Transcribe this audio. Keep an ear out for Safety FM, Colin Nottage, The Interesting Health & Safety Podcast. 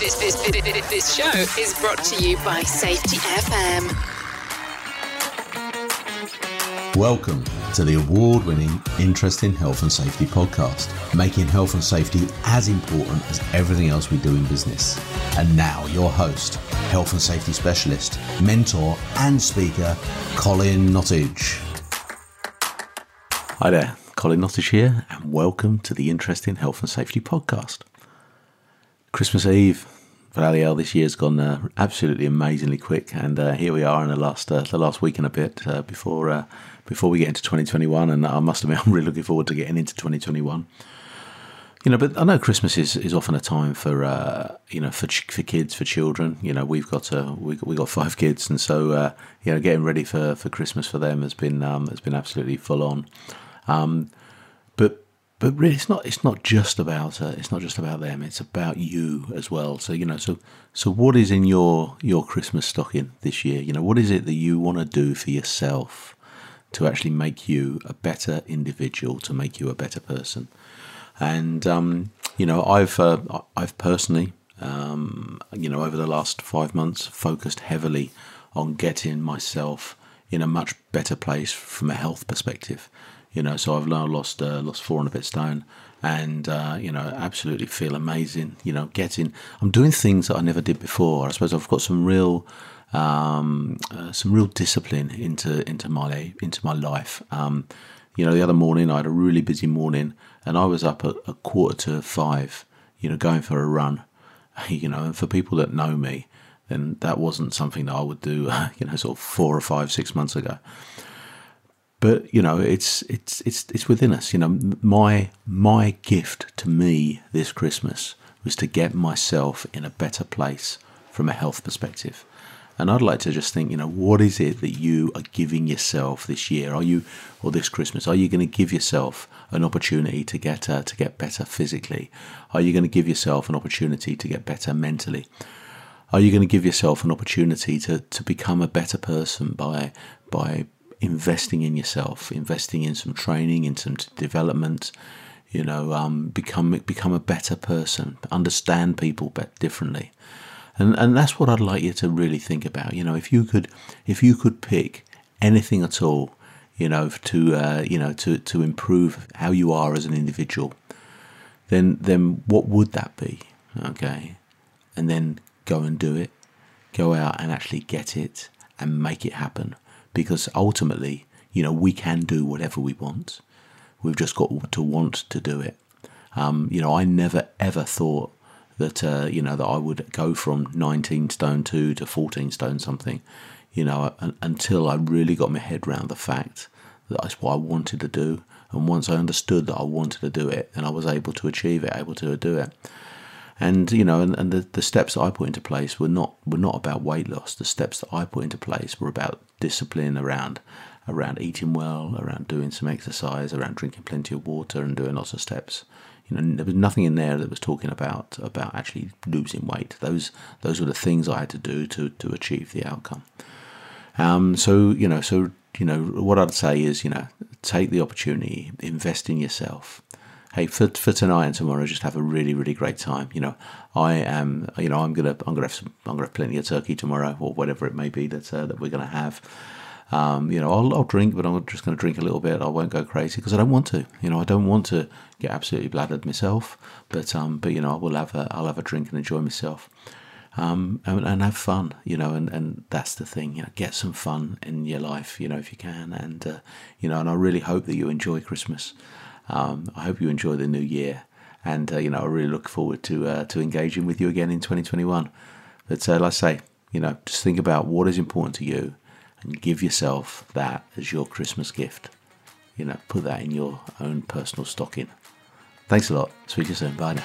This show is brought to you by Safety FM. Welcome to the award-winning Interesting Health and Safety podcast, making health and safety as important as everything else we do in business. And now your host, health and safety specialist, mentor and speaker, Colin Nottage. Hi there, Colin Nottage here, and welcome to the Interesting Health and Safety podcast. Christmas Eve, Vallejo, this year's gone absolutely amazingly quick, and here we are in the last week and a bit before we get into 2021, and I must admit I'm really looking forward to getting into 2021. You know, but I know Christmas is often a time for kids, for children. You know, we've got five kids, and so you know, getting ready for Christmas for them has been absolutely full on. But really, it's not just about them. It's about you as well. So you know, so what is in your Christmas stocking this year? You know, what is it that you want to do for yourself to actually make you a better individual, to make you a better person? And you know, I've personally, you know, over the last 5 months, focused heavily on getting myself in a much better place from a health perspective. You know, so I've now lost 4 and a bit stone, and you know, absolutely feel amazing. You know, I'm doing things that I never did before. I suppose I've got some real discipline into my life. You know, the other morning I had a really busy morning, and I was up at 4:45. You know, going for a run. You know, and for people that know me, then that wasn't something that I would do. You know, sort of 4 or 5, 6 months ago. But you know, it's within us. You know, my gift to me this Christmas was to get myself in a better place from a health perspective. And I'd like to just think, you know, what is it that you are giving yourself this year? This Christmas, are you going to give yourself an opportunity to get better physically? Are you going to give yourself an opportunity to get better mentally? Are you going to give yourself an opportunity to become a better person by investing in yourself, investing in some training, in some development? You know, become a better person, understand people differently, and that's what I'd like you to really think about. You know, if you could pick anything at all, you know, to improve how you are as an individual, then what would that be? Okay, and then go and do it. Go out and actually get it and make it happen. Because ultimately, you know, we can do whatever we want. We've just got to want to do it. You know, I never ever thought that, you know, that I would go from 19 stone 2 to 14 stone something, you know, until I really got my head around the fact that that's what I wanted to do. And once I understood that I wanted to do it, and I was able to achieve it, able to do it. And you know, and the steps that I put into place were not about weight loss. The steps that I put into place were about discipline around eating well, around doing some exercise, around drinking plenty of water, and doing lots of steps. You know, there was nothing in there that was talking about actually losing weight. Those were the things I had to do to achieve the outcome. So what I'd say is, you know, take the opportunity, invest in yourself. Hey, for tonight and tomorrow, just have a really, really great time. You know, I'm gonna have plenty of turkey tomorrow, or whatever it may be that we're gonna have. You know, I'll drink, but I'm just gonna drink a little bit. I won't go crazy because I don't want to. You know, I don't want to get absolutely bladdered myself. But you know, I'll have a drink and enjoy myself. And have fun, you know, and that's the thing, you know, get some fun in your life, you know, if you can, and you know, and I really hope that you enjoy Christmas. I hope you enjoy the new year, and you know, I really look forward to engaging with you again in 2021. But like I say, you know, just think about what is important to you, and give yourself that as your Christmas gift. You know, put that in your own personal stocking. Thanks a lot. Speak to you soon. Bye now.